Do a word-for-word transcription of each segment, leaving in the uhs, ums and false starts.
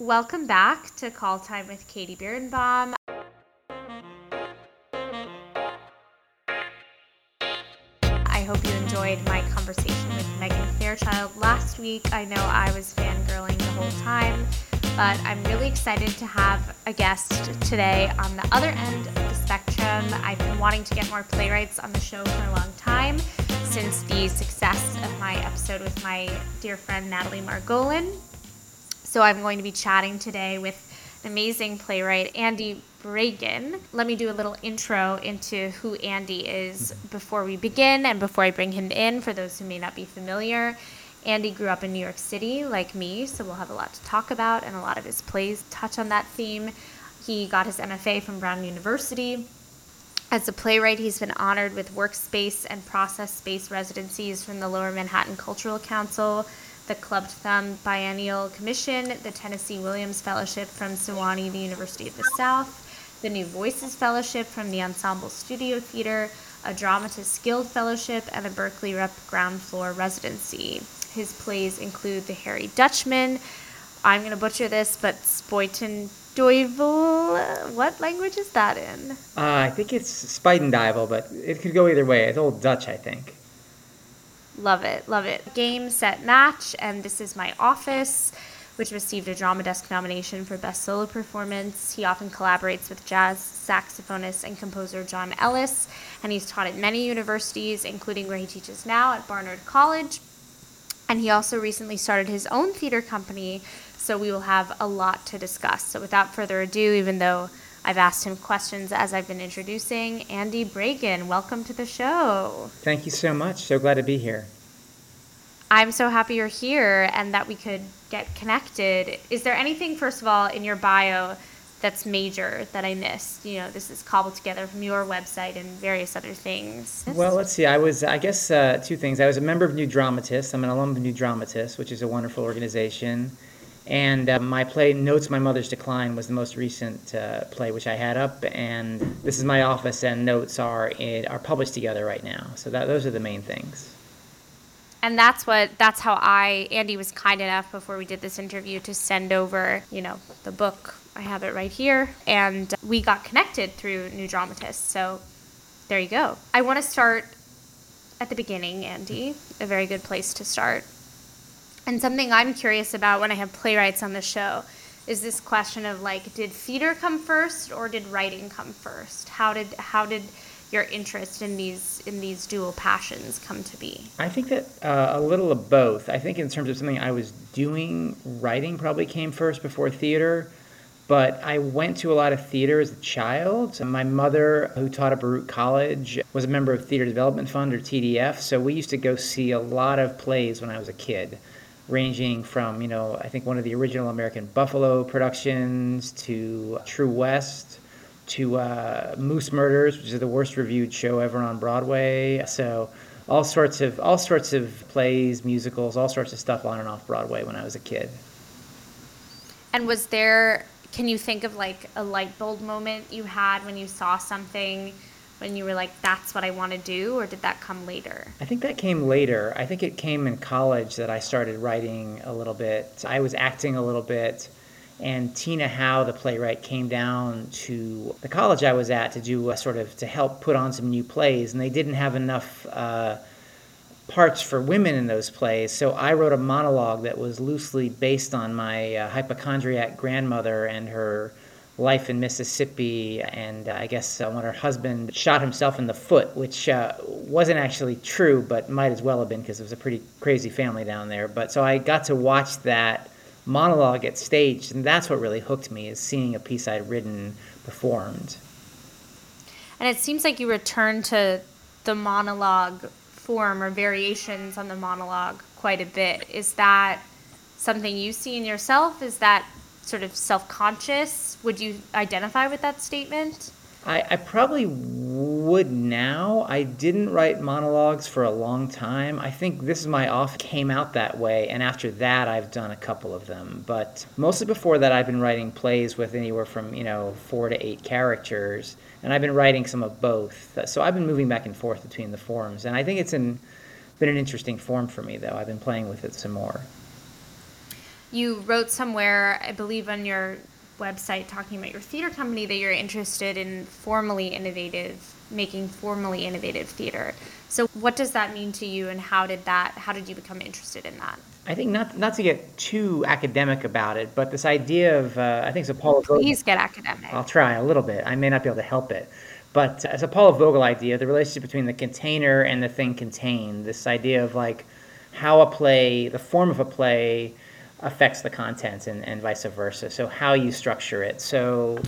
Welcome back to Call Time with Katie Birnbaum. I hope you enjoyed my conversation with Megan Fairchild last week. I know I was fangirling the whole time, but I'm really excited to have a guest today on the other end of the spectrum. I've been wanting to get more playwrights on the show for a long time, since the success of my episode with my dear friend Natalie Margolin. So I'm going to be chatting today with an amazing playwright, Andy Bragen. Let me do a little intro into who Andy is before we begin and before I bring him in, for those who may not be familiar. Andy grew up in New York City, like me, so we'll have a lot to talk about, and a lot of his plays touch on that theme. He got his M F A from Brown University. As a playwright, he's been honored with workspace and process space residencies from the Lower Manhattan Cultural Council, the Clubbed Thumb Biennial Commission, the Tennessee Williams Fellowship from Sewanee, the University of the South, the New Voices Fellowship from the Ensemble Studio Theater, a Dramatist Guild Fellowship, and a Berkeley Rep ground floor residency. His plays include The Harry Dutchman, I'm going to butcher this, but Spuyten Duyvil. What language is that in? Uh, I think it's Spuyten Duyvil, but it could go either way. It's Old Dutch, I think. Love it, love it. Game, Set, Match, and This Is My Office, which received a Drama Desk nomination for Best Solo Performance. He often collaborates with jazz saxophonist and composer John Ellis, and he's taught at many universities, including where he teaches now at Barnard College. And he also recently started his own theater company, so we will have a lot to discuss. So without further ado, even though I've asked him questions as I've been introducing, Andy Bragen, welcome to the show. Thank you so much. So glad to be here. I'm so happy you're here and that we could get connected. Is there anything, first of all, in your bio that's major that I missed? You know, this is cobbled together from your website and various other things. Well, let's see. I was, I guess, uh, two things. I was a member of New Dramatists. I'm an alum of New Dramatists, which is a wonderful organization. And uh, my play, Notes on My Mother's Decline, was the most recent uh, play which I had up. And This Is My Office and Notes are in, are published together right now. So that, those are the main things. And that's what that's how I, Andy was kind enough before we did this interview to send over, you know, the book. I have it right here. And we got connected through New Dramatists. So there you go. I want to start at the beginning, Andy, a very good place to start. And something I'm curious about when I have playwrights on the show is this question of, like, did theater come first or did writing come first? How did how did your interest in these in these dual passions come to be? I think that uh, a little of both. I think in terms of something I was doing, writing probably came first before theater. But I went to a lot of theater as a child. My mother, who taught at Baruch College, was a member of Theater Development Fund, or T D F. So we used to go see a lot of plays when I was a kid, ranging from, you know, I think one of the original American Buffalo productions to True West to uh, Moose Murders, which is the worst reviewed show ever on Broadway. So all sorts of all sorts of plays, musicals, all sorts of stuff on and off Broadway when I was a kid. And was there, can you think of like a light bulb moment you had when you saw something, when you were like, that's what I want to do, or did that come later? I think that came later. I think it came in college that I started writing a little bit. I was acting a little bit, and Tina Howe, the playwright, came down to the college I was at to do a sort of, to help put on some new plays, and they didn't have enough uh, parts for women in those plays, so I wrote a monologue that was loosely based on my uh, hypochondriac grandmother and her life in Mississippi, and uh, I guess uh, when her husband shot himself in the foot, which uh, wasn't actually true, but might as well have been, because it was a pretty crazy family down there. But so I got to watch that monologue get staged, and that's what really hooked me, is seeing a piece I'd written performed. And it seems like you return to the monologue form or variations on the monologue quite a bit. Is that something you see in yourself? Is that sort of self-conscious? Would you identify with that statement? I, I probably would now. I didn't write monologues for a long time. I think This Is My Off came out that way, and after that I've done a couple of them. But mostly before that I've been writing plays with anywhere from, you know, four to eight characters, and I've been writing some of both. So I've been moving back and forth between the forms, and I think it's an, been an interesting form for me, though. I've been playing with it some more. you wrote somewhere, I believe on your website, talking about your theater company, that you're interested in formally innovative, making formally innovative theater. So what does that mean to you, and how did that, how did you become interested in that? I think not not to get too academic about it, but this idea of, uh, I think it's a Paula Vogel. Please get academic. I'll try a little bit. I may not be able to help it. But as a Paula Vogel idea, the relationship between the container and the thing contained, this idea of like how a play, the form of a play affects the content and, and vice versa. So how you structure it. So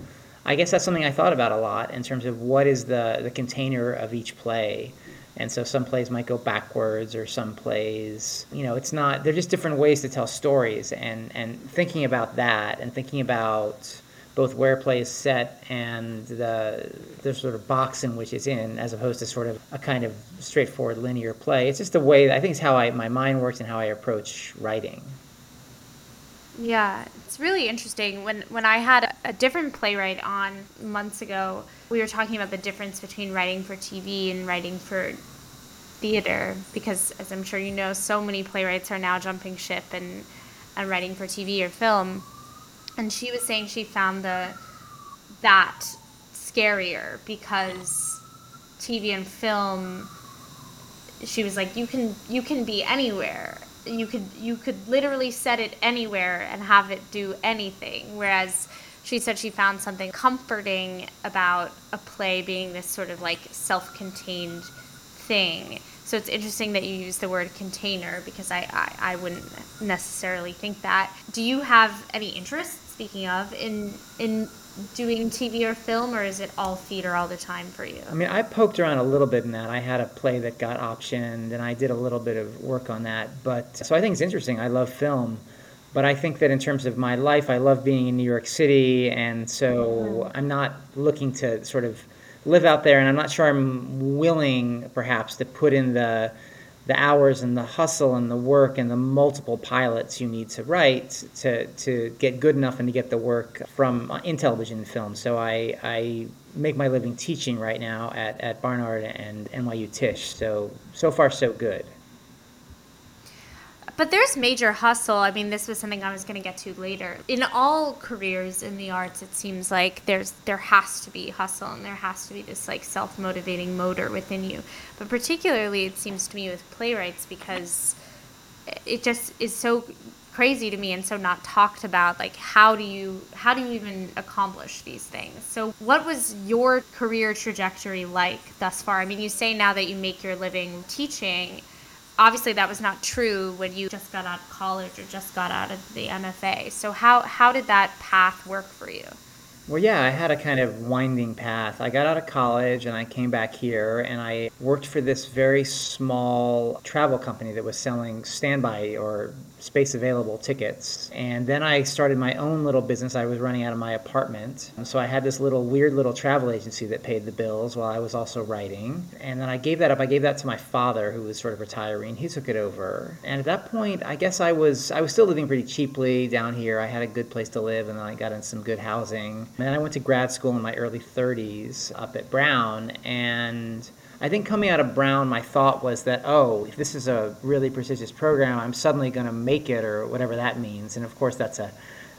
I guess that's something I thought about a lot in terms of what is the, the container of each play. And so some plays might go backwards, or some plays, you know, it's not, they're just different ways to tell stories. And, and thinking about that and thinking about both where play is set and the, the sort of box in which it's in, as opposed to sort of a kind of straightforward linear play. It's just the way, I think it's how I, my mind works and how I approach writing. Yeah, it's really interesting. When when I had a different playwright on months ago, we were talking about the difference between writing for T V and writing for theater, because as I'm sure you know, so many playwrights are now jumping ship and, and writing for T V or film. And she was saying she found the that scarier, because T V and film, she was like, you can you can be anywhere. You could you could literally set it anywhere and have it do anything. Whereas she said she found something comforting about a play being this sort of like self-contained thing. So it's interesting that you use the word container, because I, I, I wouldn't necessarily think that. Do you have any interest, speaking of, in in doing T V or film, or is it all theater all the time for you? I mean, I poked around a little bit in that. I had a play that got optioned, and I did a little bit of work on that. But so I think it's interesting. I love film. But I think that in terms of my life, I love being in New York City, and so I'm not looking to sort of live out there, and I'm not sure I'm willing, perhaps, to put in the the hours and the hustle and the work and the multiple pilots you need to write to to get good enough and to get the work from in television and film. So I I make my living teaching right now at, at Barnard and N Y U Tisch. So so far so good. But there's major hustle. I mean, this was something I was going to get to later. In all careers in the arts, it seems like there's there has to be hustle, and there has to be this like self-motivating motor within you. But particularly, it seems to me with playwrights, because it just is so crazy to me and so not talked about. Like, how do you how do you even accomplish these things? So, what was your career trajectory like thus far? I mean, you say now that you make your living teaching. Obviously, that was not true when you just got out of college or just got out of the M F A. So how, how did that path work for you? Well, yeah, I had a kind of winding path. I got out of college and I came back here and I worked for this very small travel company that was selling standby or space available tickets. And then I started my own little business. I was running out of my apartment. And so I had this little weird little travel agency that paid the bills while I was also writing. And then I gave that up. I gave that to my father, who was sort of retiring. He took it over. And at that point, I guess I was I was still living pretty cheaply down here. I had a good place to live, and then I got in some good housing. And then I went to grad school in my early thirties up at Brown. And I think coming out of Brown, my thought was that, oh, if this is a really prestigious program, I'm suddenly going to make it, or whatever that means. And of course, that's a,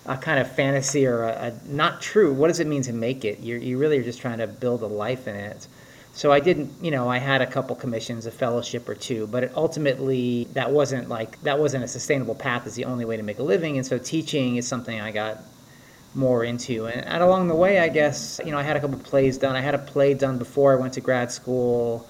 a kind of fantasy, or a, a not true. What does it mean to make it? You're, you really are just trying to build a life in it. So I didn't, you know, I had a couple commissions, a fellowship or two, but it ultimately that wasn't like, that wasn't a sustainable path as the only way to make a living. And so teaching is something I got more into. And, and along the way, I guess, you know, I had a couple plays done. I had a play done before I went to grad school,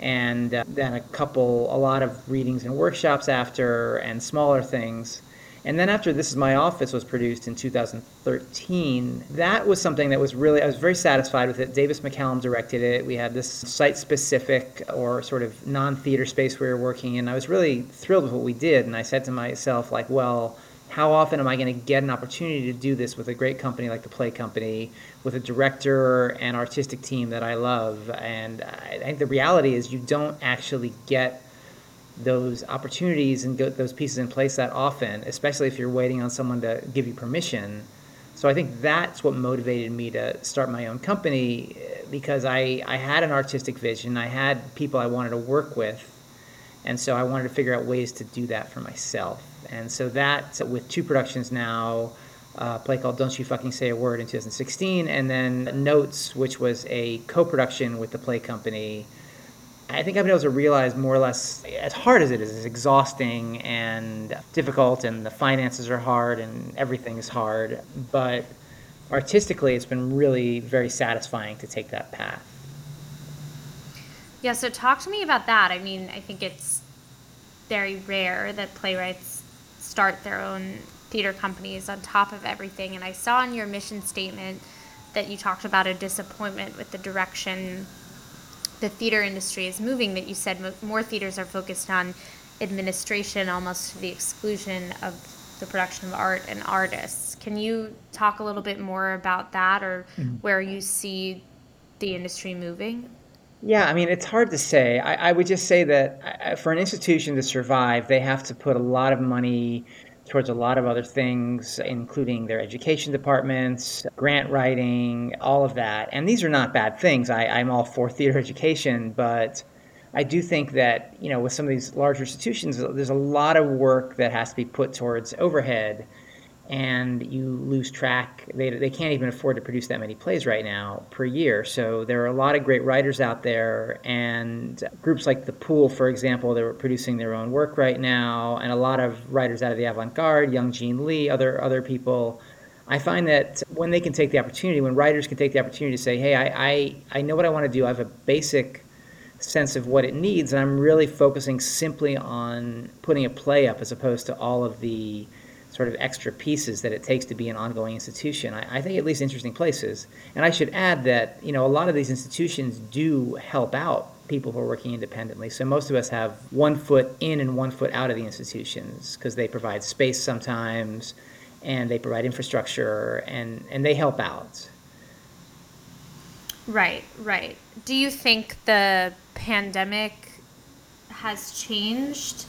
and uh, then a couple, a lot of readings and workshops after, and smaller things. And then after This Is My Office was produced in two thousand thirteen, that was something that was really, I was very satisfied with it. Davis McCallum directed it. We had this site-specific or sort of non-theater space we were working in. I was really thrilled with what we did. And I said to myself, like, well, how often am I going to get an opportunity to do this with a great company like the Play Company, with a director and artistic team that I love? And I think the reality is you don't actually get those opportunities and go, those pieces in place that often, especially if you're waiting on someone to give you permission. So I think that's what motivated me to start my own company, because I, I had an artistic vision. I had people I wanted to work with. And so I wanted to figure out ways to do that for myself. And so that, so with two productions now, a play called Don't You Fucking Say a Word in two thousand sixteen, and then Notes, which was a co-production with The Play Company. I think I've been able to realize more or less, as hard as it is, it's exhausting and difficult, and the finances are hard, and everything is hard. But artistically, it's been really very satisfying to take that path. Yeah, so talk to me about that. I mean, I think it's very rare that playwrights start their own theater companies on top of everything. And I saw in your mission statement that you talked about a disappointment with the direction the theater industry is moving, that you said more theaters are focused on administration almost to the exclusion of the production of art and artists. Can you talk a little bit more about that, or mm-hmm. where you see the industry moving? Yeah, I mean, it's hard to say. I, I would just say that I, for an institution to survive, they have to put a lot of money towards a lot of other things, including their education departments, grant writing, all of that. And these are not bad things. I, I'm all for theater education, but I do think that, you know, with some of these larger institutions, there's a lot of work that has to be put towards overhead, and you lose track. They they can't even afford to produce that many plays right now per year. So there are a lot of great writers out there, and groups like The Pool, for example, they were producing their own work right now, and a lot of writers out of the avant-garde, young Jean Lee, other other people. I find that when they can take the opportunity, when writers can take the opportunity to say, hey, I, I, I know what I want to do. I have a basic sense of what it needs, and I'm really focusing simply on putting a play up as opposed to all of the sort of extra pieces that it takes to be an ongoing institution. I, I think at least interesting places. And I should add that, you know, a lot of these institutions do help out people who are working independently. So most of us have one foot in and one foot out of the institutions, because they provide space sometimes, and they provide infrastructure, and, and they help out. Right, right. Do you think the pandemic has changed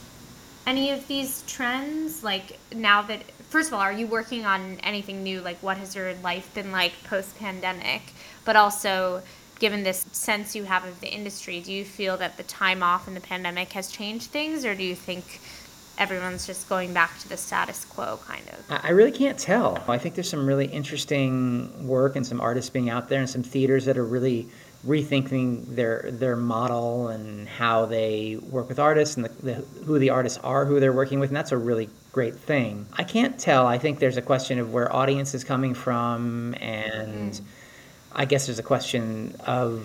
any of these trends? Like, now that, first of all, are you working on anything new? Like, what has your life been like post-pandemic? But also, given this sense you have of the industry, do you feel that the time off in the pandemic has changed things, or do you think everyone's just going back to the status quo, kind of? I really can't tell. I think there's some really interesting work and some artists being out there, and some theaters that are really rethinking their their model and how they work with artists, and the, the, who the artists are, who they're working with, and that's a really great thing. I can't tell. I think there's a question of where audience is coming from, and mm-hmm. I guess there's a question of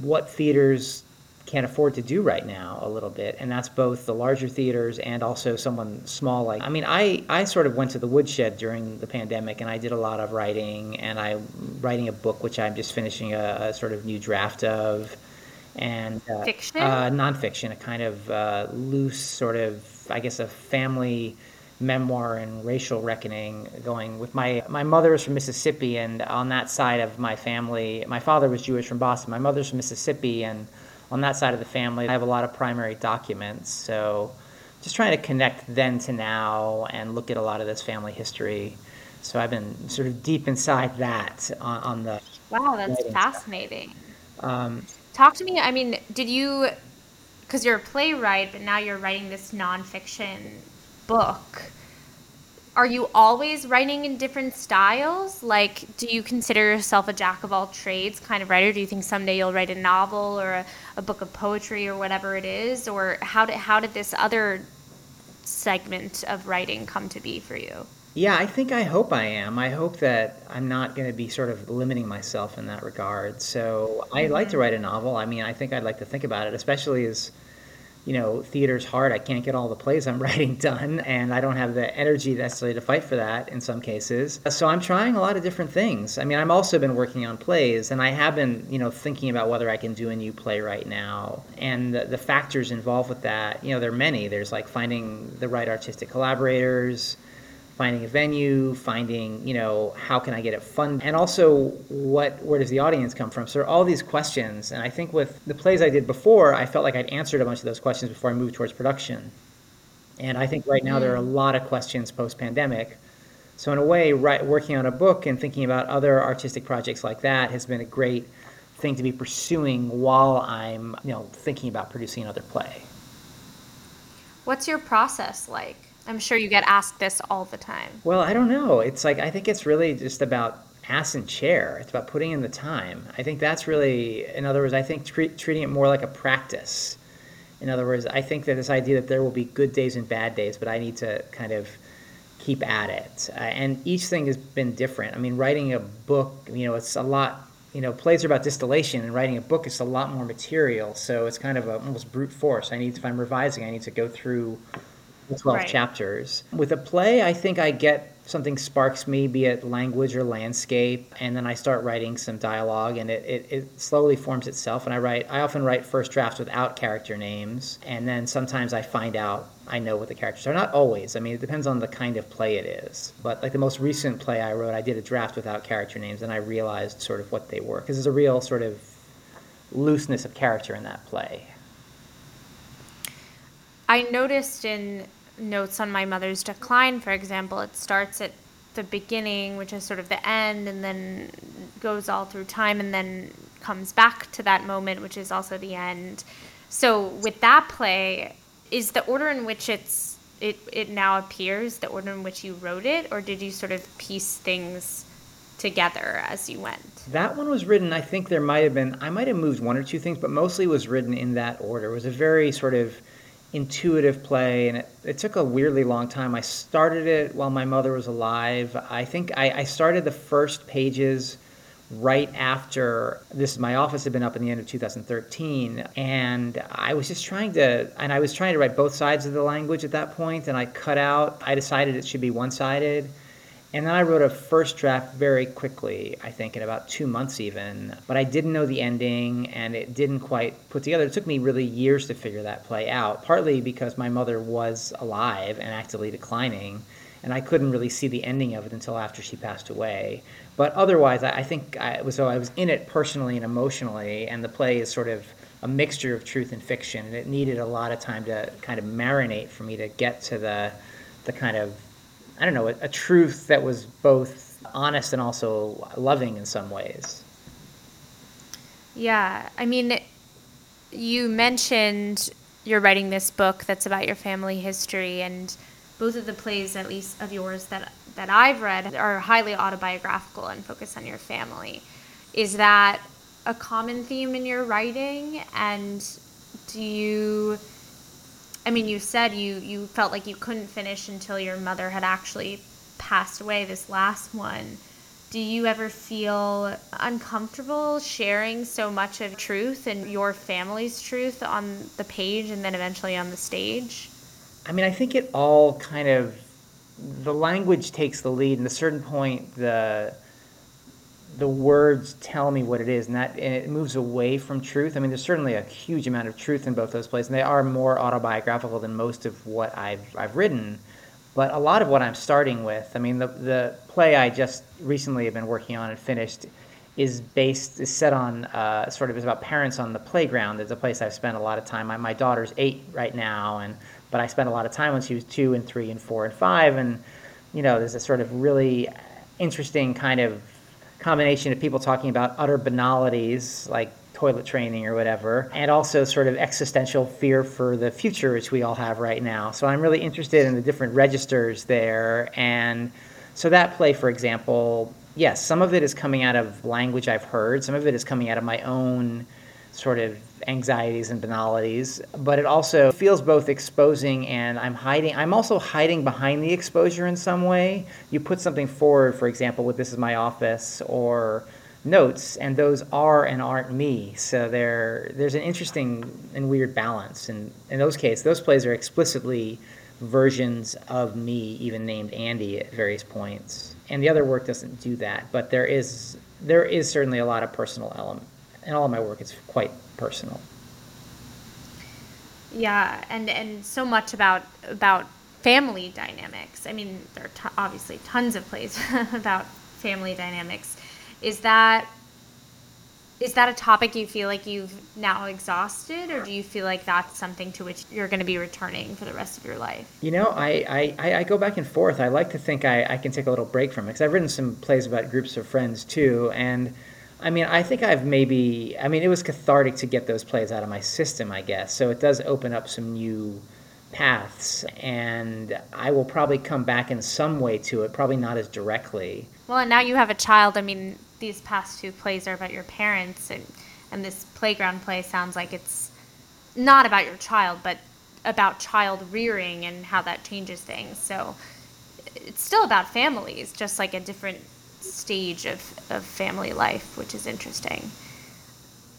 what theaters can't afford to do right now a little bit, and that's both the larger theaters and also someone small. Like, I mean, I, I sort of went to the woodshed during the pandemic, and I did a lot of writing, and I'm writing a book, which I'm just finishing a, a sort of new draft of, and uh, fiction? Uh, nonfiction, a kind of uh, loose sort of, I guess, a family memoir and racial reckoning going with my my mother is from Mississippi, and on that side of my family, my father was Jewish from Boston, my mother's from Mississippi, and on that side of the family, I have a lot of primary documents. So just trying to connect then to now and look at a lot of this family history. So I've been sort of deep inside that on, on the... Wow, that's fascinating. Um, Talk to me. I mean, did you... Because you're a playwright, but now you're writing this nonfiction book. Are you always writing in different styles? Like, do you consider yourself a jack-of-all-trades kind of writer? Do you think someday you'll write a novel or a, a book of poetry or whatever it is? Or how did, how did this other segment of writing come to be for you? Yeah, I think I hope I am. I hope that I'm not going to be sort of limiting myself in that regard. So mm-hmm. I'd like to write a novel. I mean, I think I'd like to think about it, especially as... you know, theater's hard. I can't get all the plays I'm writing done, and I don't have the energy necessarily to fight for that in some cases. So I'm trying a lot of different things. I mean, I've also been working on plays, and I have been, you know, thinking about whether I can do a new play right now. And the, the factors involved with that, you know, there are many. There's like finding the right artistic collaborators, finding a venue, finding, you know, how can I get it funded? And also, what, where does the audience come from? So all these questions. And I think with the plays I did before, I felt like I'd answered a bunch of those questions before I moved towards production. And I think right now there are a lot of questions post-pandemic. So in a way, right, working on a book and thinking about other artistic projects like that has been a great thing to be pursuing while I'm, you know, thinking about producing another play. What's your process like? I'm sure you get asked this all the time. Well, I don't know. It's like, I think it's really just about ass and chair. It's about putting in the time. I think that's really, in other words, I think treat, treating it more like a practice. In other words, I think that this idea that there will be good days and bad days, but I need to kind of keep at it. Uh, and each thing has been different. I mean, writing a book, you know, it's a lot, you know, plays are about distillation, and writing a book is a lot more material. So it's kind of a, almost brute force. I need to, if I'm revising, I need to go through twelve right. chapters. With a play, I think I get something sparks me, be it language or landscape, and then I start writing some dialogue, and it, it, it slowly forms itself. And I write, I often write first drafts without character names, and then sometimes I find out I know what the characters are. Not always. I mean, it depends on the kind of play it is. But like the most recent play I wrote, I did a draft without character names, and I realized sort of what they were, because there's a real sort of looseness of character in that play. I noticed in Notes on My Mother's Decline, for example, it starts at the beginning, which is sort of the end, and then goes all through time, and then comes back to that moment, which is also the end. So with that play, is the order in which it's it, it now appears the order in which you wrote it, or did you sort of piece things together as you went? That one was written, I think there might have been, I might have moved one or two things, but mostly was written in that order. It was a very sort of intuitive play, and it, it took a weirdly long time. I started it while my mother was alive. I think I, I started the first pages right after this. My office had been up in the end of two thousand thirteen, and I was just trying to, and I was trying to write both sides of the language at that point, and I cut out, I decided it should be one-sided. And then I wrote a first draft very quickly, I think, in about two months even. But I didn't know the ending, and it didn't quite put together. It took me really years to figure that play out, partly because my mother was alive and actively declining, and I couldn't really see the ending of it until after she passed away. But otherwise, I think I was, so I was in it personally and emotionally, and the play is sort of a mixture of truth and fiction, and it needed a lot of time to kind of marinate for me to get to the the kind of, I don't know, a, a truth that was both honest and also loving in some ways. Yeah. I mean, you mentioned you're writing this book that's about your family history, and both of the plays, at least of yours, that that I've read are highly autobiographical and focus on your family. Is that a common theme in your writing? And do you... I mean, you said you, you felt like you couldn't finish until your mother had actually passed away, this last one. Do you ever feel uncomfortable sharing so much of truth and your family's truth on the page and then eventually on the stage? I mean, I think it all kind of, the language takes the lead, and at a certain point, the... the words tell me what it is, and that and it moves away from truth. I mean, there's certainly a huge amount of truth in both those plays, and they are more autobiographical than most of what I've I've written. But a lot of what I'm starting with, I mean, the the play I just recently have been working on and finished is based is set on uh, sort of is about parents on the playground. It's a place I've spent a lot of time. My, my daughter's eight right now, and but I spent a lot of time when she was two and three and four and five, and you know, there's a sort of really interesting kind of combination of people talking about utter banalities like toilet training or whatever, and also sort of existential fear for the future, which we all have right now. So I'm really interested in the different registers there. And so that play, for example, yes, some of it is coming out of language I've heard, some of it is coming out of my own sort of anxieties and banalities, but it also feels both exposing and I'm hiding. I'm also hiding behind the exposure in some way. You put something forward, for example, with This Is My Office or Notes, and those are and aren't me. So there, there's an interesting and weird balance. And in those cases, those plays are explicitly versions of me, even named Andy at various points. And the other work doesn't do that, but there is there is certainly a lot of personal element. In all of my work, it's quite personal. Yeah, and, and so much about about family dynamics. I mean, there are t- obviously tons of plays about family dynamics. Is that is that a topic you feel like you've now exhausted, or do you feel like that's something to which you're going to be returning for the rest of your life? You know, I, I, I go back and forth. I like to think I, I can take a little break from it, because I've written some plays about groups of friends too, and I mean, I think I've maybe, I mean, it was cathartic to get those plays out of my system, I guess. So it does open up some new paths, and I will probably come back in some way to it, probably not as directly. Well, and now you have a child. I mean, these past two plays are about your parents, and, and this playground play sounds like it's not about your child, but about child rearing and how that changes things. So it's still about families, just like a different stage of, of family life, which is interesting.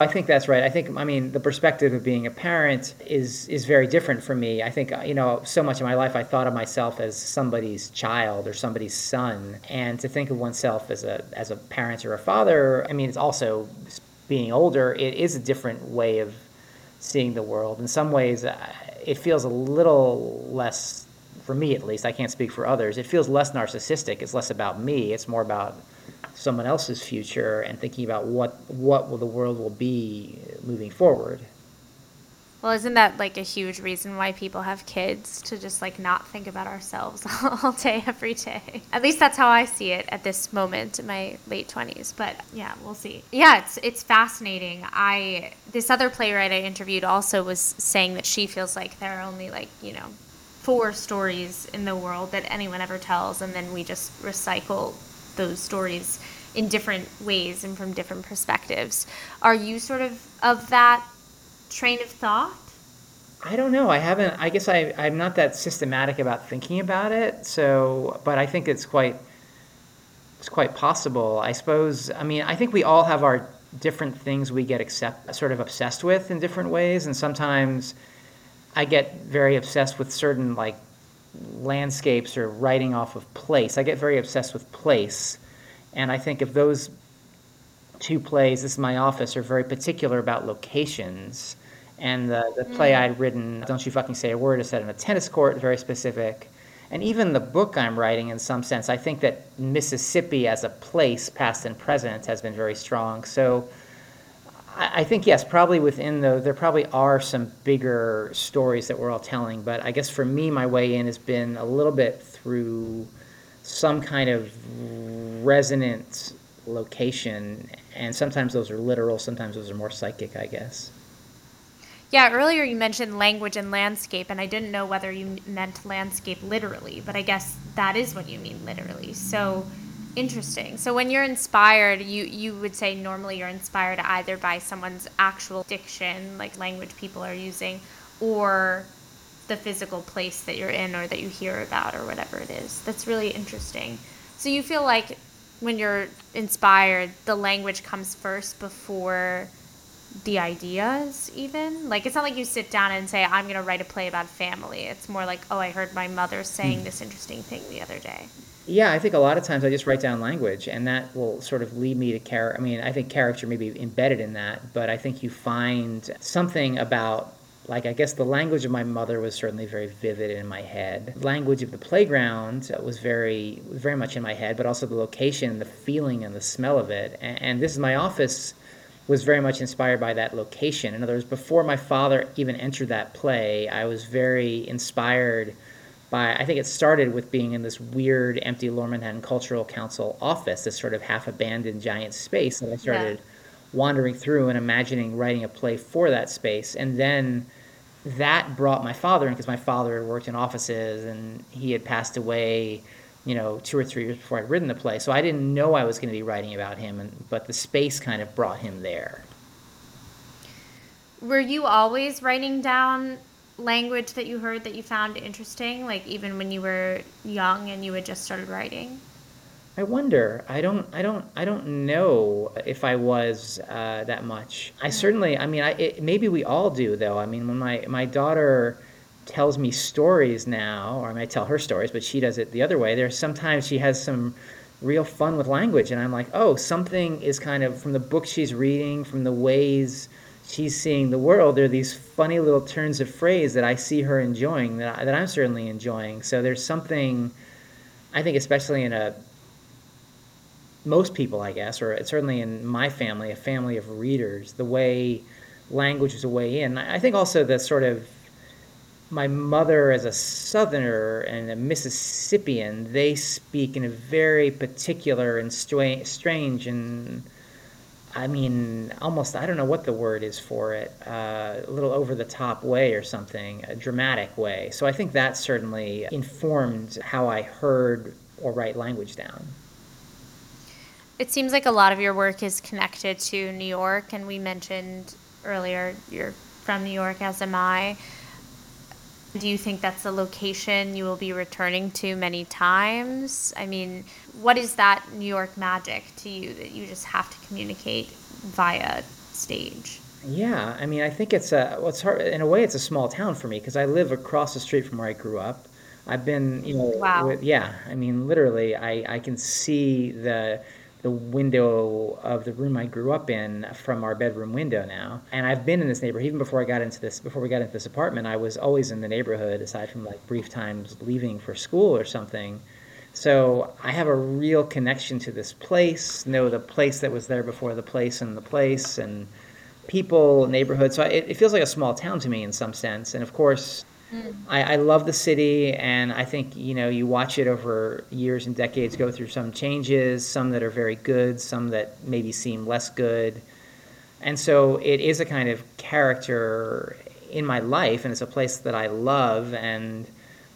I think that's right. I think, I mean, the perspective of being a parent is is very different for me. I think, you know, so much of my life I thought of myself as somebody's child or somebody's son. And to think of oneself as a as a parent or a father, I mean, it's also being older, it is a different way of seeing the world. In some ways, it feels a little less, for me at least, I can't speak for others, it feels less narcissistic. It's less about me. It's more about someone else's future and thinking about what what will the world will be moving forward. Well, isn't that like a huge reason why people have kids, to just like not think about ourselves all day, every day? At least that's how I see it at this moment in my late twenties. But yeah, we'll see. Yeah, it's it's fascinating. I this other playwright I interviewed also was saying that she feels like there are only like, you know, four stories in the world that anyone ever tells, and then we just recycle those stories in different ways and from different perspectives. Are you sort of of that train of thought? I don't know. I haven't, I guess I, I'm not that systematic about thinking about it. So, but I think it's quite, it's quite possible. I suppose, I mean, I think we all have our different things we get accept, sort of obsessed with in different ways. And sometimes I get very obsessed with certain like landscapes or writing off of place. I get very obsessed with place. And I think if those two plays, This Is My Office, are very particular about locations. And the, the mm. play I'd written, Don't You Fucking Say a Word, is set in a tennis court, very specific. And even the book I'm writing, in some sense, I think that Mississippi as a place, past and present, has been very strong. So I, I think, yes, probably within the, there probably are some bigger stories that we're all telling. But I guess for me, my way in has been a little bit through some kind of resonant location, and sometimes those are literal, sometimes those are more psychic, I guess. Yeah, earlier you mentioned language and landscape, and I didn't know whether you meant landscape literally, but I guess that is what you mean literally. So interesting. So when you're inspired, you, you would say normally you're inspired either by someone's actual diction, like language people are using, or the physical place that you're in or that you hear about or whatever it is. That's really interesting. So you feel like when you're inspired, the language comes first before the ideas even? Like, it's not like you sit down and say, I'm going to write a play about family. It's more like, oh, I heard my mother saying this interesting thing the other day. Yeah, I think a lot of times I just write down language, and that will sort of lead me to character. I mean, I think character may be embedded in that, but I think you find something about, like, I guess the language of my mother was certainly very vivid in my head. Language of the playground was very, very much in my head, but also the location, the feeling, and the smell of it. And, and This Is My Office was very much inspired by that location. In other words, before my father even entered that play, I was very inspired by, I think it started with being in this weird, empty Lower Manhattan Cultural Council office, this sort of half-abandoned giant space that I started yeah. wandering through and imagining writing a play for that space. And then that brought my father in, because my father had worked in offices and he had passed away, you know, two or three years before I'd written the play. So I didn't know I was going to be writing about him, and, but the space kind of brought him there. Were you always writing down language that you heard that you found interesting, like even when you were young and you had just started writing? I wonder. I don't. I don't. I don't know if I was uh, that much. I certainly. I mean, I, it, maybe we all do, though. I mean, when my, my daughter tells me stories now, or I mean, I tell her stories, but she does it the other way. There's sometimes she has some real fun with language, and I'm like, oh, something is kind of from the book she's reading, from the ways she's seeing the world. There are these funny little turns of phrase that I see her enjoying, that I, that I'm certainly enjoying. So there's something, I think, especially in a most people, I guess, or certainly in my family, a family of readers, the way language was a way in. I think also the sort of, my mother as a Southerner and a Mississippian, they speak in a very particular and strange and I mean, almost, I don't know what the word is for it, uh, a little over-the-top way or something, a dramatic way. So I think that certainly informed how I heard or write language down. It seems like a lot of your work is connected to New York, and we mentioned earlier you're from New York, as am I. Do you think that's a location you will be returning to many times? I mean, what is that New York magic to you that you just have to communicate via stage? Yeah, I mean, I think it's a, well, it's hard, in a way, it's a small town for me because I live across the street from where I grew up. I've been, you know, wow. with, yeah, I mean, literally, I, I can see the the window of the room I grew up in from our bedroom window now. And I've been in this neighborhood, even before I got into this, before we got into this apartment, I was always in the neighborhood, aside from like brief times leaving for school or something. So I have a real connection to this place, know the place that was there before the place and the place and people, neighborhood. So it, it feels like a small town to me in some sense. And of course, Mm. I, I love the city, and I think, you know, you watch it over years and decades go through some changes, some that are very good, some that maybe seem less good. And so it is a kind of character in my life, and it's a place that I love. And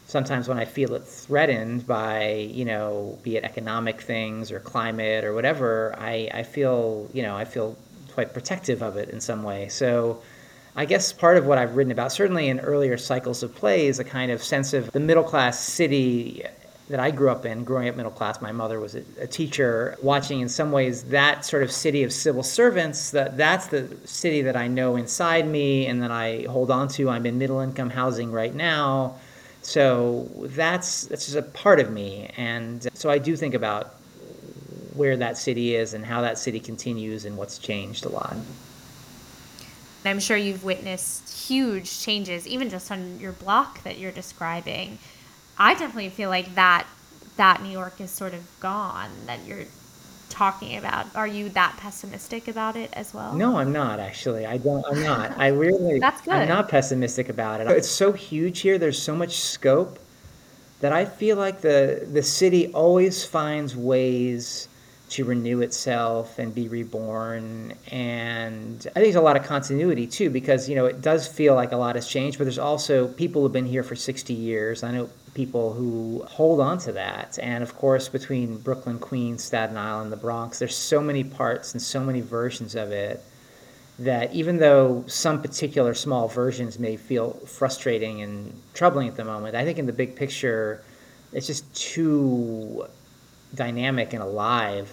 sometimes when I feel it threatened by, you know, be it economic things or climate or whatever, I, I feel, you know, I feel quite protective of it in some way. So I guess part of what I've written about, certainly in earlier cycles of plays, a kind of sense of the middle-class city that I grew up in, growing up middle-class. My mother was a, a teacher, watching in some ways that sort of city of civil servants, that that's the city that I know inside me and that I hold on to. I'm in middle-income housing right now. So that's, that's just a part of me. And so I do think about where that city is and how that city continues and what's changed a lot. I'm sure you've witnessed huge changes, even just on your block that you're describing. I definitely feel like that that New York is sort of gone, that you're talking about. Are you that pessimistic about it as well? No, I'm not, actually. I don't, I'm not. I really, That's good. I'm not pessimistic about it. It's so huge here. There's so much scope that I feel like the the city always finds ways to renew itself and be reborn. And I think there's a lot of continuity too, because, you know, it does feel like a lot has changed, but there's also people who have been here for sixty years. I know people who hold on to that. And of course, between Brooklyn, Queens, Staten Island, the Bronx, there's so many parts and so many versions of it that even though some particular small versions may feel frustrating and troubling at the moment, I think in the big picture, it's just too dynamic and alive.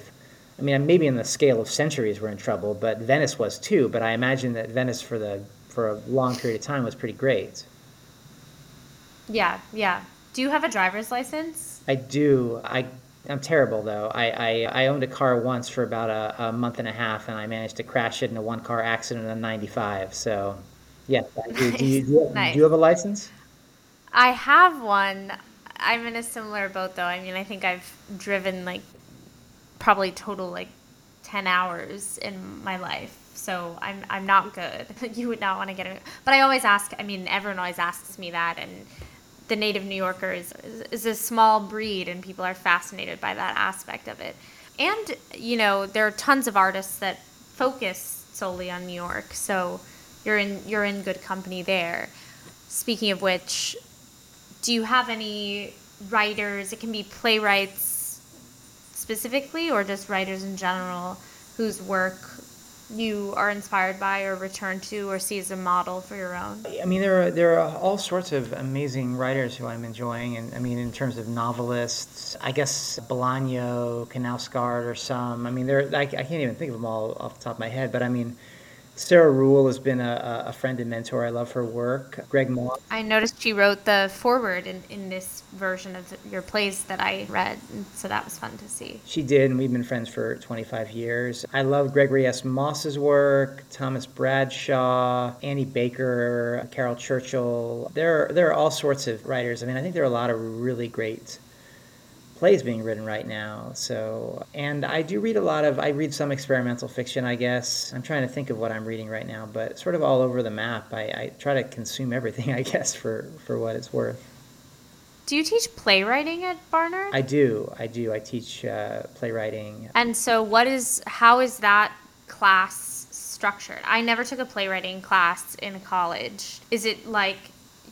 I mean, maybe in the scale of centuries we're in trouble, but Venice was too. But I imagine that Venice for the for a long period of time was pretty great. Yeah, yeah. Do you have a driver's license? I do. I, I'm terrible, though. I, I, I owned a car once for about a, a month and a half, and I managed to crash it in a one-car accident in ninety-five. So, yeah. Nice. Do, do, you, do, you, nice. do you have a license? I have one. I'm in a similar boat, though. I mean, I think I've driven, like, probably total, like, ten hours in my life. So I'm I'm not good. You would not want to get it. But I always ask, I mean, everyone always asks me that. And the native New Yorker is, is a small breed, and people are fascinated by that aspect of it. And, you know, there are tons of artists that focus solely on New York. So you're in you're in good company there. Speaking of which, do you have any writers, it can be playwrights specifically or just writers in general, whose work you are inspired by or return to or see as a model for your own? I mean, there are there are all sorts of amazing writers who I'm enjoying. And I mean, in terms of novelists, I guess Bolaño, Knausgaard or some. I mean, there I, I can't even think of them all off the top of my head, but I mean, Sarah Rule has been a, a friend and mentor. I love her work. Greg Moss. I noticed she wrote the foreword in, in this version of your plays that I read, so that was fun to see. She did, and we've been friends for twenty-five years. I love Gregory S. Moss's work, Thomas Bradshaw, Annie Baker, Carol Churchill. There are, there are all sorts of writers. I mean, I think there are a lot of really great plays being written right now. So, and I do read a lot of, I read some experimental fiction, I guess. I'm trying to think of what I'm reading right now, but sort of all over the map. I, I try to consume everything, I guess, for, for what it's worth. Do you teach playwriting at Barnard? I do. I do. I teach uh, playwriting. And so what is, how is that class structured? I never took a playwriting class in college. Is it like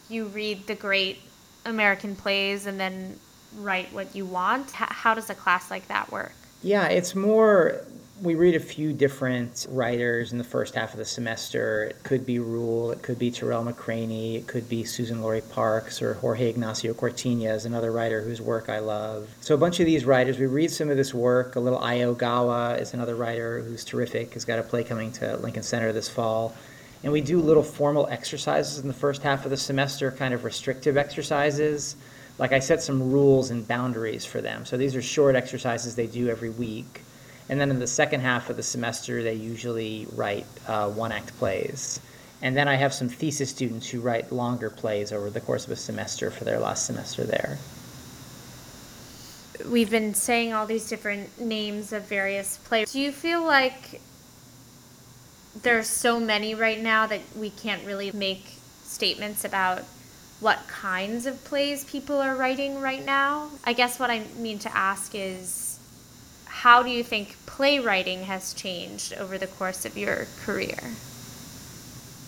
you read the great American plays and then write what you want? How does a class like that work? Yeah, it's more... We read a few different writers in the first half of the semester. It could be Reuel, it could be Terrell McCraney, it could be Suzan-Lori Parks or Jorge Ignacio Cortiñas, another writer whose work I love. So a bunch of these writers, we read some of this work. A little Ai Ogawa is another writer who's terrific, has got a play coming to Lincoln Center this fall. And we do little formal exercises in the first half of the semester, kind of restrictive exercises. Like I set some rules and boundaries for them. So these are short exercises they do every week. And then in the second half of the semester, they usually write uh, one-act plays. And then I have some thesis students who write longer plays over the course of a semester for their last semester there. We've been saying all these different names of various plays. Do you feel like there's so many right now that we can't really make statements about what kinds of plays people are writing right now? I guess what I mean to ask is, how do you think playwriting has changed over the course of your career?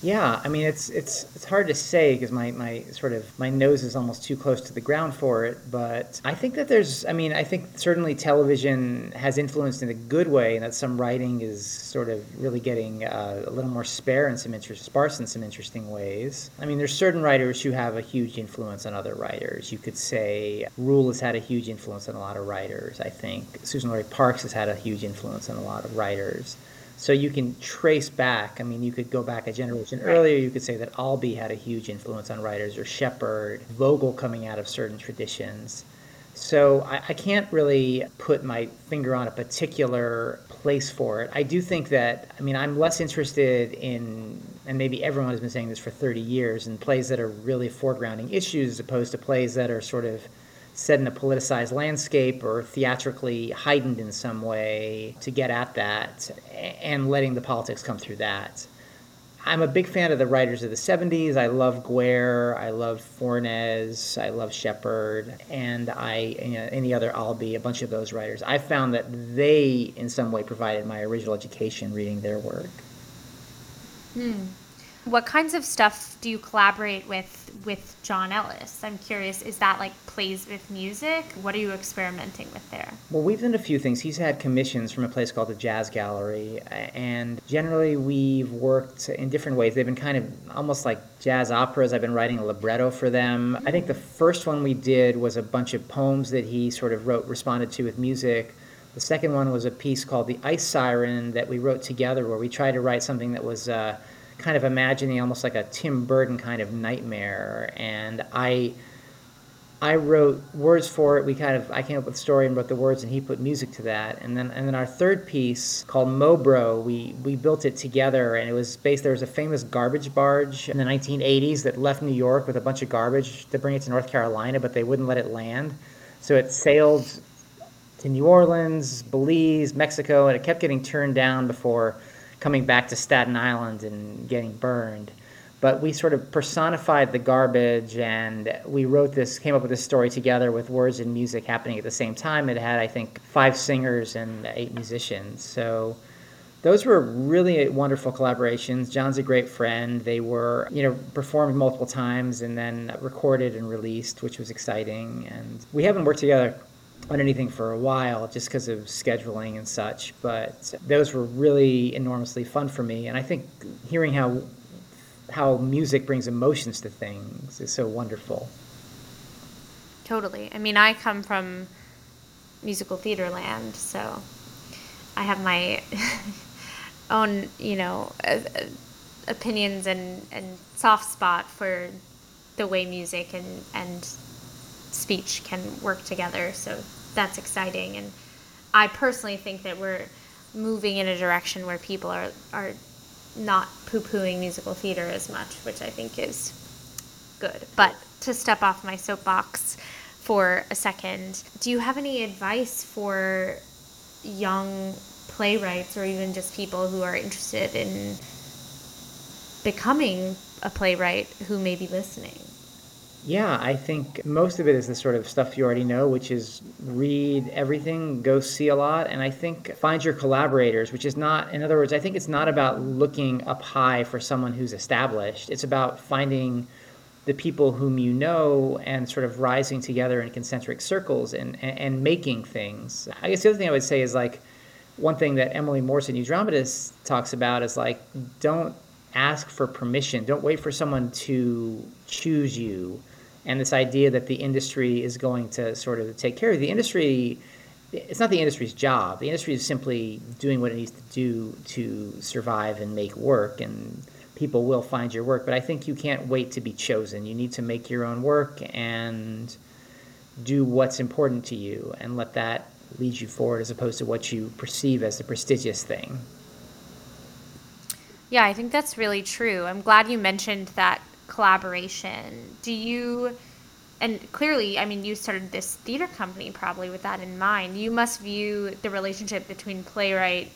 Yeah, I mean, it's it's it's hard to say because my, my sort of my nose is almost too close to the ground for it. But I think that there's, I mean, I think certainly television has influenced in a good way, and that some writing is sort of really getting uh, a little more spare and some interest, sparse in some interesting ways. I mean, there's certain writers who have a huge influence on other writers. You could say Reuel has had a huge influence on a lot of writers. I think Suzan-Lori Parks has had a huge influence on a lot of writers. So you can trace back. I mean, you could go back a generation earlier. You could say that Albee had a huge influence on writers, or Shepard, Vogel coming out of certain traditions. So I, I can't really put my finger on a particular place for it. I do think that, I mean, I'm less interested in, and maybe everyone has been saying this for thirty years, in plays that are really foregrounding issues as opposed to plays that are sort of set in a politicized landscape or theatrically heightened in some way to get at that and letting the politics come through that. I'm a big fan of the writers of the seventies. I love Guare, I love Fornes, I love Shepard, and I you know, any other Albee, a bunch of those writers. I found that they, in some way, provided my original education reading their work. Hmm. What kinds of stuff do you collaborate with with John Ellis? I'm curious, is that like plays with music? What are you experimenting with there? Well, we've done a few things. He's had commissions from a place called the Jazz Gallery, and generally we've worked in different ways. They've been kind of almost like jazz operas. I've been writing a libretto for them. Mm-hmm. I think the first one we did was a bunch of poems that he sort of wrote, responded to with music. The second one was a piece called The Ice Siren that we wrote together, where we tried to write something that was... Uh, kind of imagining almost like a Tim Burton kind of nightmare, and I I wrote words for it. We kind of I came up with a story and wrote the words, and he put music to that. And then and then our third piece called Mobro, we we built it together, and it was based. There was a famous garbage barge in the nineteen eighties that left New York with a bunch of garbage to bring it to North Carolina, but they wouldn't let it land, so it sailed to New Orleans, Belize, Mexico, and it kept getting turned down before coming back to Staten Island and getting burned. But we sort of personified the garbage, and we wrote this, came up with this story together with words and music happening at the same time. It had, I think, five singers and eight musicians. So those were really wonderful collaborations. John's a great friend. They were, you know, performed multiple times and then recorded and released, which was exciting. And we haven't worked together on anything for a while just because of scheduling and such, but those were really enormously fun for me. And I think hearing how how music brings emotions to things is so wonderful. Totally. I mean, I come from musical theater land, so I have my own, you know, opinions and, and soft spot for the way music and, and speech can work together, so that's exciting. And I personally think that we're moving in a direction where people are are not poo-pooing musical theater as much, which I think is good. But to step off my soapbox for a second, do you have any advice for young playwrights or even just people who are interested in becoming a playwright who may be listening? Yeah, I think most of it is the sort of stuff you already know, which is read everything, go see a lot, and I think find your collaborators, which is not, in other words, I think it's not about looking up high for someone who's established. It's about finding the people whom you know and sort of rising together in concentric circles and, and, and making things. I guess the other thing I would say is, like, one thing that Emily Morse at New Dramatists talks about is, like, don't ask for permission. Don't wait for someone to choose you. And this idea that the industry is going to sort of take care of you. The industry, it's not the industry's job. The industry is simply doing what it needs to do to survive and make work, and people will find your work. But I think you can't wait to be chosen. You need to make your own work and do what's important to you and let that lead you forward as opposed to what you perceive as the prestigious thing. Yeah, I think that's really true. I'm glad you mentioned that collaboration. Do you, and clearly, I mean, you started this theater company probably with that in mind. You must view the relationship between playwright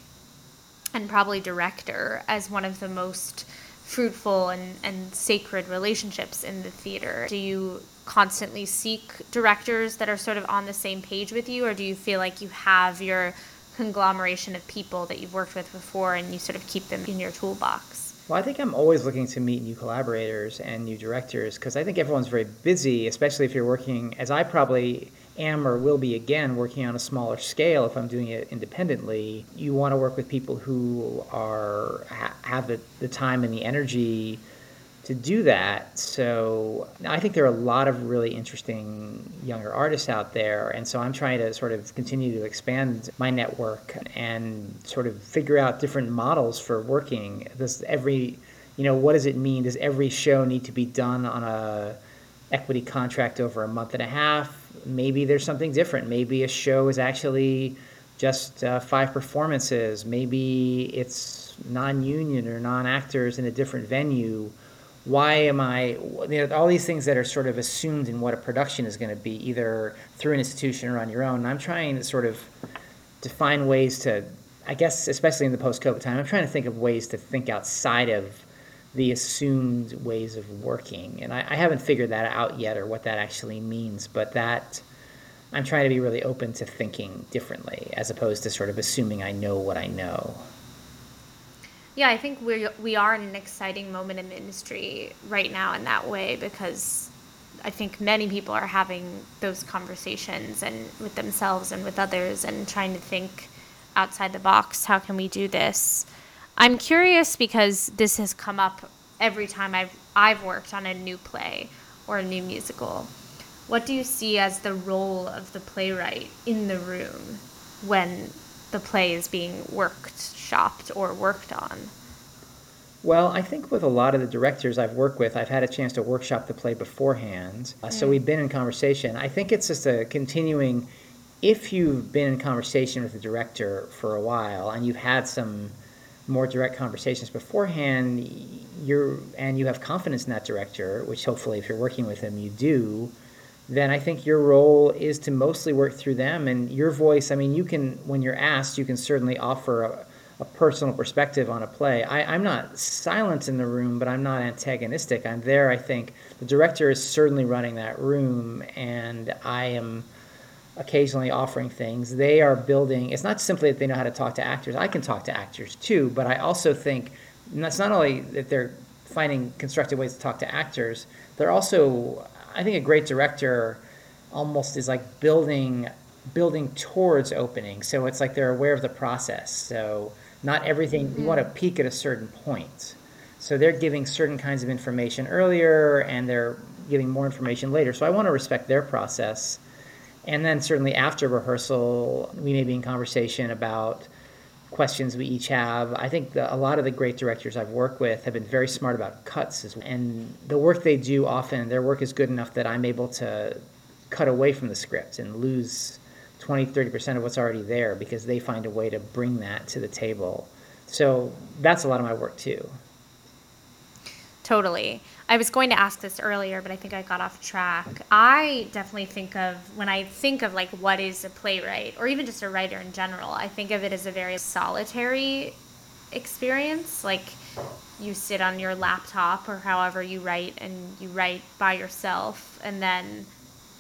and probably director as one of the most fruitful and, and sacred relationships in the theater. Do you constantly seek directors that are sort of on the same page with you, or do you feel like you have your conglomeration of people that you've worked with before and you sort of keep them in your toolbox? Well, I think I'm always looking to meet new collaborators and new directors, because I think everyone's very busy, especially if you're working, as I probably am or will be again, working on a smaller scale if I'm doing it independently. You want to work with people who are have the, the time and the energy to do that. So I think there are a lot of really interesting younger artists out there. And so I'm trying to sort of continue to expand my network and sort of figure out different models for working. Does every, you know, what does it mean? Does every show need to be done on a equity contract over a month and a half? Maybe there's something different. Maybe a show is actually just uh, five performances. Maybe it's non-union or non-actors in a different venue. Why am I, you know, all these things that are sort of assumed in what a production is going to be, either through an institution or on your own. And I'm trying to sort of define ways to, I guess, especially in the post-COVID time, I'm trying to think of ways to think outside of the assumed ways of working. And I, I haven't figured that out yet or what that actually means, but that I'm trying to be really open to thinking differently as opposed to sort of assuming I know what I know. Yeah, I think we we are in an exciting moment in the industry right now in that way, because I think many people are having those conversations and with themselves and with others and trying to think outside the box, how can we do this? I'm curious because this has come up every time I've I've worked on a new play or a new musical. What do you see as the role of the playwright in the room when the play is being worked, shopped, or worked on? Well, I think with a lot of the directors I've worked with, I've had a chance to workshop the play beforehand. Uh, mm. So we've been in conversation. I think it's just a continuing, if you've been in conversation with the director for a while and you've had some more direct conversations beforehand, you're and you have confidence in that director, which hopefully if you're working with him you do, then I think your role is to mostly work through them and your voice. I mean, you can, when you're asked, you can certainly offer a, a personal perspective on a play. I, I'm not silent in the room, but I'm not antagonistic. I'm there, I think. The director is certainly running that room, and I am occasionally offering things. They are building. It's not simply that they know how to talk to actors. I can talk to actors too, but I also think that's not only that they're finding constructive ways to talk to actors, they're also, I think a great director almost is like building building towards opening. So it's like they're aware of the process. So not everything, mm-hmm. you want to peak at a certain point. So they're giving certain kinds of information earlier and they're giving more information later. So I want to respect their process. And then certainly after rehearsal, we may be in conversation about questions we each have. I think the, a lot of the great directors I've worked with have been very smart about cuts as well. And the work they do often, their work is good enough that I'm able to cut away from the script and lose twenty, thirty percent of what's already there because they find a way to bring that to the table. So that's a lot of my work too. Totally. I was going to ask this earlier, but I think I got off track. I definitely think of, when I think of like what is a playwright or even just a writer in general, I think of it as a very solitary experience. Like, you sit on your laptop or however you write, and you write by yourself, and then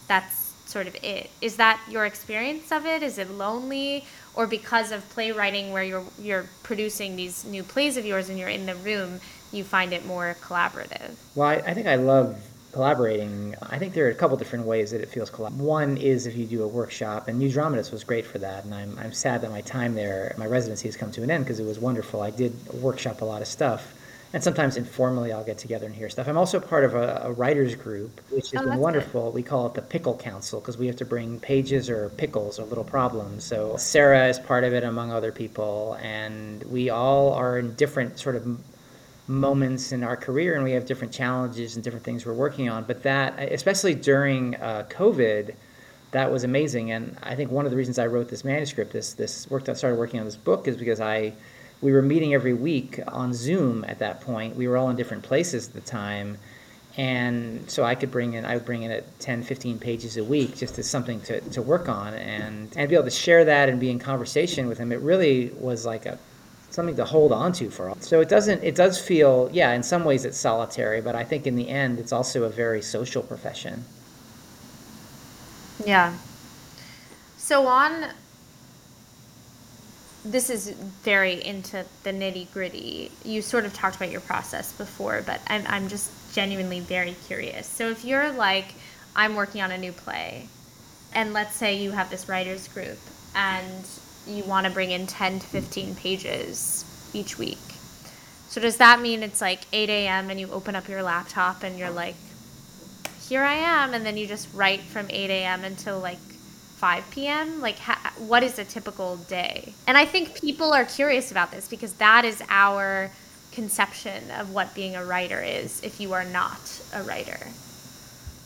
that's sort of it. Is that your experience of it? Is it lonely? Or because of playwriting, where you're you're producing these new plays of yours and you're in the room, you find it more collaborative? Well, I, I think I love collaborating. I think there are a couple different ways that it feels collaborative. One is if you do a workshop, and New Dramatists was great for that, and I'm I'm sad that my time there, my residency, has come to an end, because it was wonderful. I did workshop a lot of stuff, and sometimes informally I'll get together and hear stuff. I'm also part of a, a writer's group, which has oh, been wonderful. Good. We call it the Pickle Council, because we have to bring pages or pickles or little problems. So Sarah is part of it, among other people, and we all are in different sort of moments in our career, and we have different challenges and different things we're working on. But that, especially during uh, COVID, that was amazing. And I think one of the reasons I wrote this manuscript, this this worked, I started working on this book, is because I we were meeting every week on Zoom at that point. We were all in different places at the time, and so I could bring in I would bring in at ten, fifteen pages a week, just as something to to work on, and and be able to share that and be in conversation with him. It really was like a something to hold on to for all. So it doesn't, it does feel, yeah, in some ways it's solitary, but I think in the end, it's also a very social profession. Yeah. So on, this is very into the nitty gritty. You sort of talked about your process before, but I'm, I'm just genuinely very curious. So if you're like, I'm working on a new play, and let's say you have this writer's group, and you want to bring in ten to fifteen pages each week. So does that mean it's like eight a.m. and you open up your laptop and you're like, here I am, and then you just write from eight a.m. until like five p.m.? Like, ha- what is a typical day? And I think people are curious about this, because that is our conception of what being a writer is, if you are not a writer.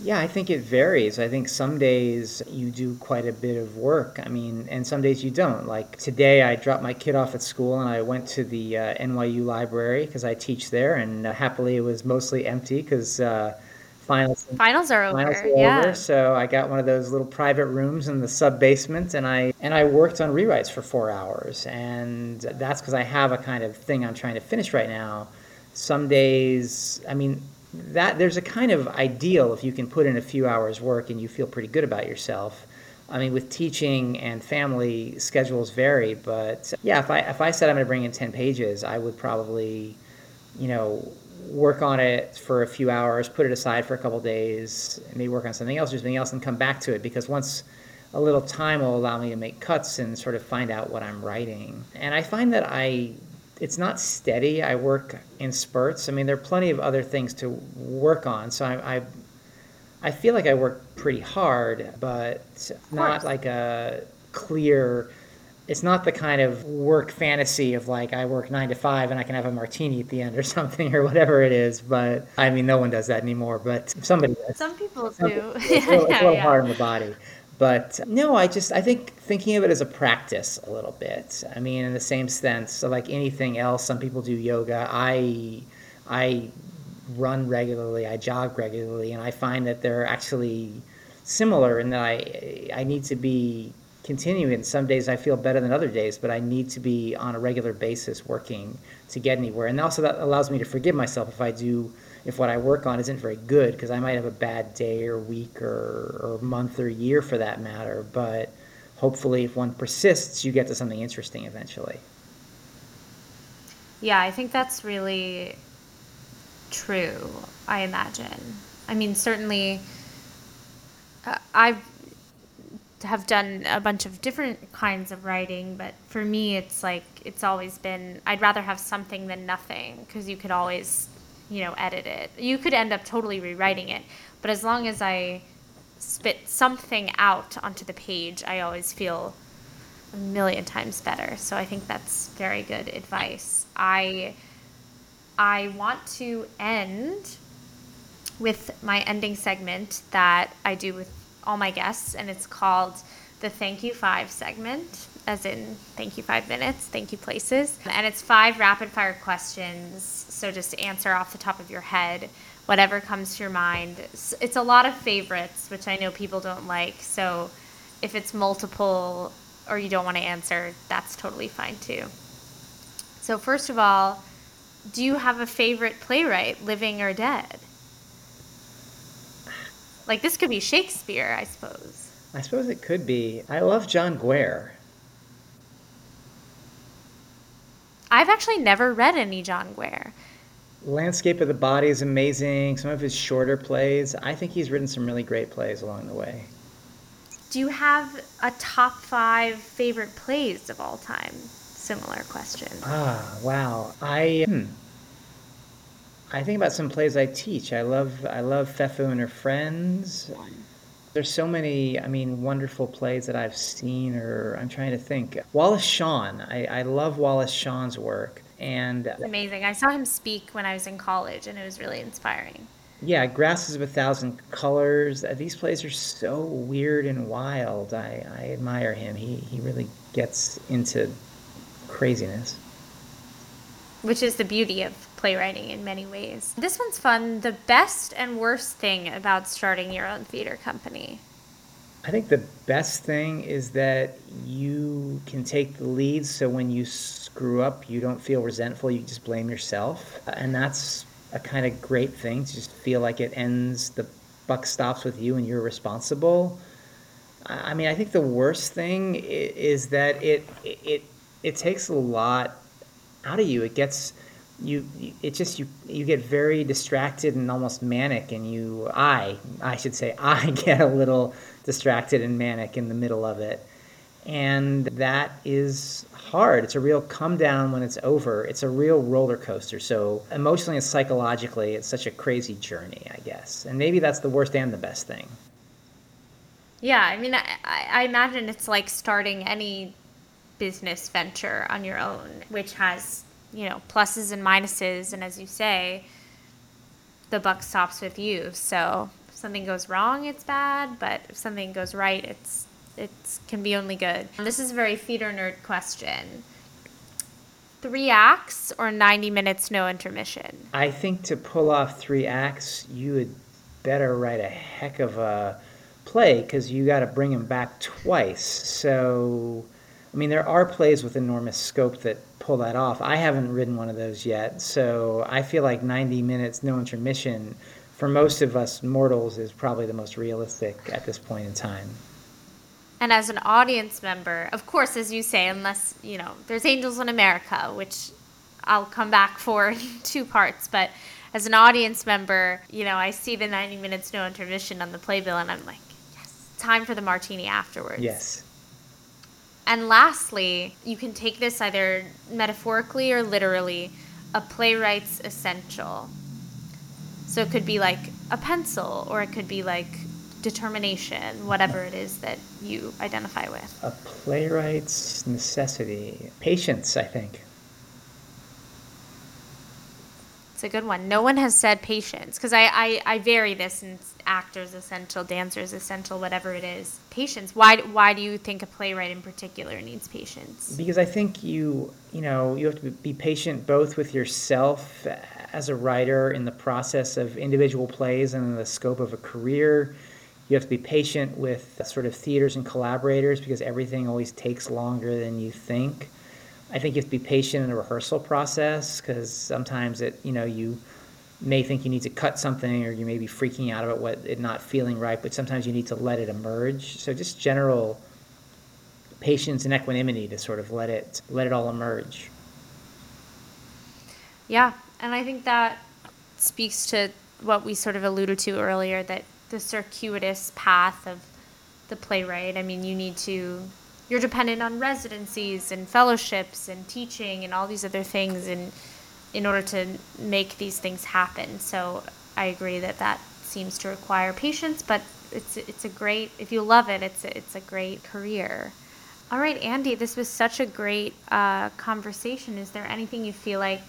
Yeah, I think it varies. I think some days you do quite a bit of work. I mean, and some days you don't. Like today, I dropped my kid off at school and I went to the uh, N Y U library, because I teach there, and uh, happily it was mostly empty, because uh, finals finals are over. Finals are yeah. over. So I got one of those little private rooms in the sub basement, and I and I worked on rewrites for four hours, and that's because I have a kind of thing I'm trying to finish right now. Some days, I mean. That there's a kind of ideal if you can put in a few hours work and you feel pretty good about yourself. I mean, with teaching and family, schedules vary, but yeah, if I if I said I'm going to bring in ten pages, I would probably, you know, work on it for a few hours, put it aside for a couple of days, maybe work on something else or something else, and come back to it, because once a little time will allow me to make cuts and sort of find out what I'm writing. And I find that I. It's not steady. I work in spurts. I mean, there are plenty of other things to work on. So I I, I feel like I work pretty hard, but not like a clear, it's not the kind of work fantasy of like I work nine to five and I can have a martini at the end or something or whatever it is. But I mean, no one does that anymore, but somebody does. Some people Some do. People, it's yeah, a little, yeah, yeah. hard on the body. But no, I just, I think thinking of it as a practice a little bit. I mean, in the same sense, so like anything else, some people do yoga. I, I run regularly, I jog regularly, and I find that they're actually similar in that I, I need to be continuing. Some days I feel better than other days, but I need to be on a regular basis working to get anywhere. And also that allows me to forgive myself if I do if what I work on isn't very good, because I might have a bad day or week or, or month or year for that matter. But hopefully if one persists, you get to something interesting eventually. Yeah, I think that's really true, I imagine. I mean, certainly uh, I've have done a bunch of different kinds of writing, but for me, it's like, it's always been, I'd rather have something than nothing, because you could always, you know, edit it. You could end up totally rewriting it, but as long as I spit something out onto the page, I always feel a million times better. So I think that's very good advice. I I want to end with my ending segment that I do with all my guests, and it's called the Thank You Five segment, as in thank you five minutes, thank you places. And it's five rapid fire questions. So just answer off the top of your head, whatever comes to your mind. It's a lot of favorites, which I know people don't like. So if it's multiple or you don't want to answer, that's totally fine too. So first of all, do you have a favorite playwright, living or dead? Like, this could be Shakespeare, I suppose. I suppose it could be. I love John Guare. I've actually never read any John Guare. Landscape of the Body is amazing. Some of his shorter plays. I think he's written some really great plays along the way. Do you have a top five favorite plays of all time? Similar question. Ah, wow. I hmm. I think about some plays I teach. I love I love Pfeffer and Her Friends. There's so many, I mean, wonderful plays that I've seen, or I'm trying to think. Wallace Shawn. I, I love Wallace Shawn's work. And it's amazing. I saw him speak when I was in college, and it was really inspiring. Yeah, Grasses of a Thousand Colors. These plays are so weird and wild. I, I admire him. He he really gets into craziness. Which is the beauty of playwriting in many ways. This one's fun. The best and worst thing about starting your own theater company. I think the best thing is that you can take the lead, so when you screw up, you don't feel resentful, you just blame yourself. And that's a kind of great thing, to just feel like it ends, the buck stops with you and you're responsible. I mean, I think the worst thing is that it it it takes a lot out of you. It gets you, it just, you you get very distracted and almost manic, and you, I, I should say, I get a little distracted and manic in the middle of it. And that is hard. It's a real come down when it's over. It's a real roller coaster. So emotionally and psychologically, it's such a crazy journey, I guess. And maybe that's the worst and the best thing. Yeah, I mean, I, I imagine it's like starting any business venture on your own, which has, you know, pluses and minuses. And as you say, the buck stops with you. So if something goes wrong, it's bad. But if something goes right, it's it can be only good. This is a very theater nerd question. Three acts or ninety minutes, no intermission? I think to pull off three acts, you would better write a heck of a play, because you got to bring them back twice. So, I mean, there are plays with enormous scope that pull that off. I haven't written one of those yet, so I feel like ninety minutes, no intermission, for most of us mortals, is probably the most realistic at this point in time. And as an audience member, of course, as you say, unless, you know, there's Angels in America, which I'll come back for in two parts. But as an audience member, you know, I see the ninety minutes, no intermission on the playbill, and I'm like, yes, time for the martini afterwards. Yes. And lastly, you can take this either metaphorically or literally, a playwright's essential. So it could be like a pencil, or it could be like determination, whatever it is that you identify with. A playwright's necessity. Patience, I think. It's a good one. No one has said patience, because I, I, I vary this in actors essential, dancers essential, whatever it is. Patience. Why why do you think a playwright in particular needs patience? Because I think you you know you have to be patient both with yourself as a writer in the process of individual plays and in the scope of a career. You have to be patient with sort of theaters and collaborators, because everything always takes longer than you think. I think you have to be patient in the rehearsal process, because sometimes it, you know, you may think you need to cut something, or you may be freaking out about what it not feeling right, but sometimes you need to let it emerge. So just general patience and equanimity to sort of let it let it all emerge. Yeah, and I think that speaks to what we sort of alluded to earlier, that the circuitous path of the playwright. I mean, you need to You're dependent on residencies and fellowships and teaching and all these other things in, in order to make these things happen. So I agree that that seems to require patience, but it's it's a great, if you love it, it's a, it's a great career. All right, Andy, this was such a great uh, conversation. Is there anything you feel like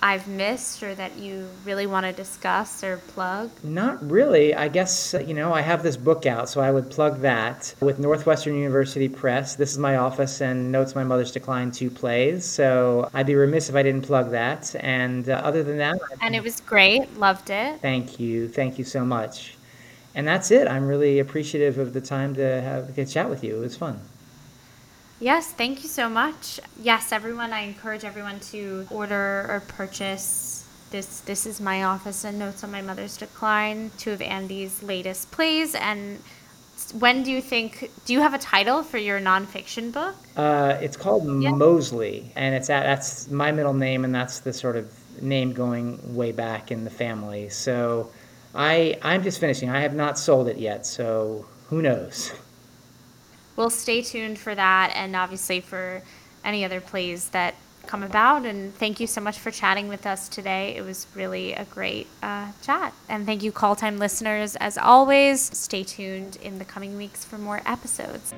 I've missed, or that you really want to discuss or plug? Not really. I guess, you know, I have this book out, so I would plug that with Northwestern University Press. This Is My Office and Notes My Mother's Decline, two plays. So I'd be remiss if I didn't plug that. And uh, other than that. And it was great. Loved it. Thank you. Thank you so much. And that's it. I'm really appreciative of the time to have to chat with you. It was fun. Yes, thank you so much. Yes, everyone, I encourage everyone to order or purchase this This Is My Office and Notes on My Mother's Decline, two of Andy's latest plays. And when do you think, do you have a title for your nonfiction book? Uh, it's called yeah. Mosley, and it's at, that's my middle name, and that's the sort of name going way back in the family. So I, I'm just finishing. I have not sold it yet, so who knows? We'll stay tuned for that, and obviously for any other plays that come about. And thank you so much for chatting with us today. It was really a great uh, chat. And thank you, Call Time listeners, as always. Stay tuned in the coming weeks for more episodes.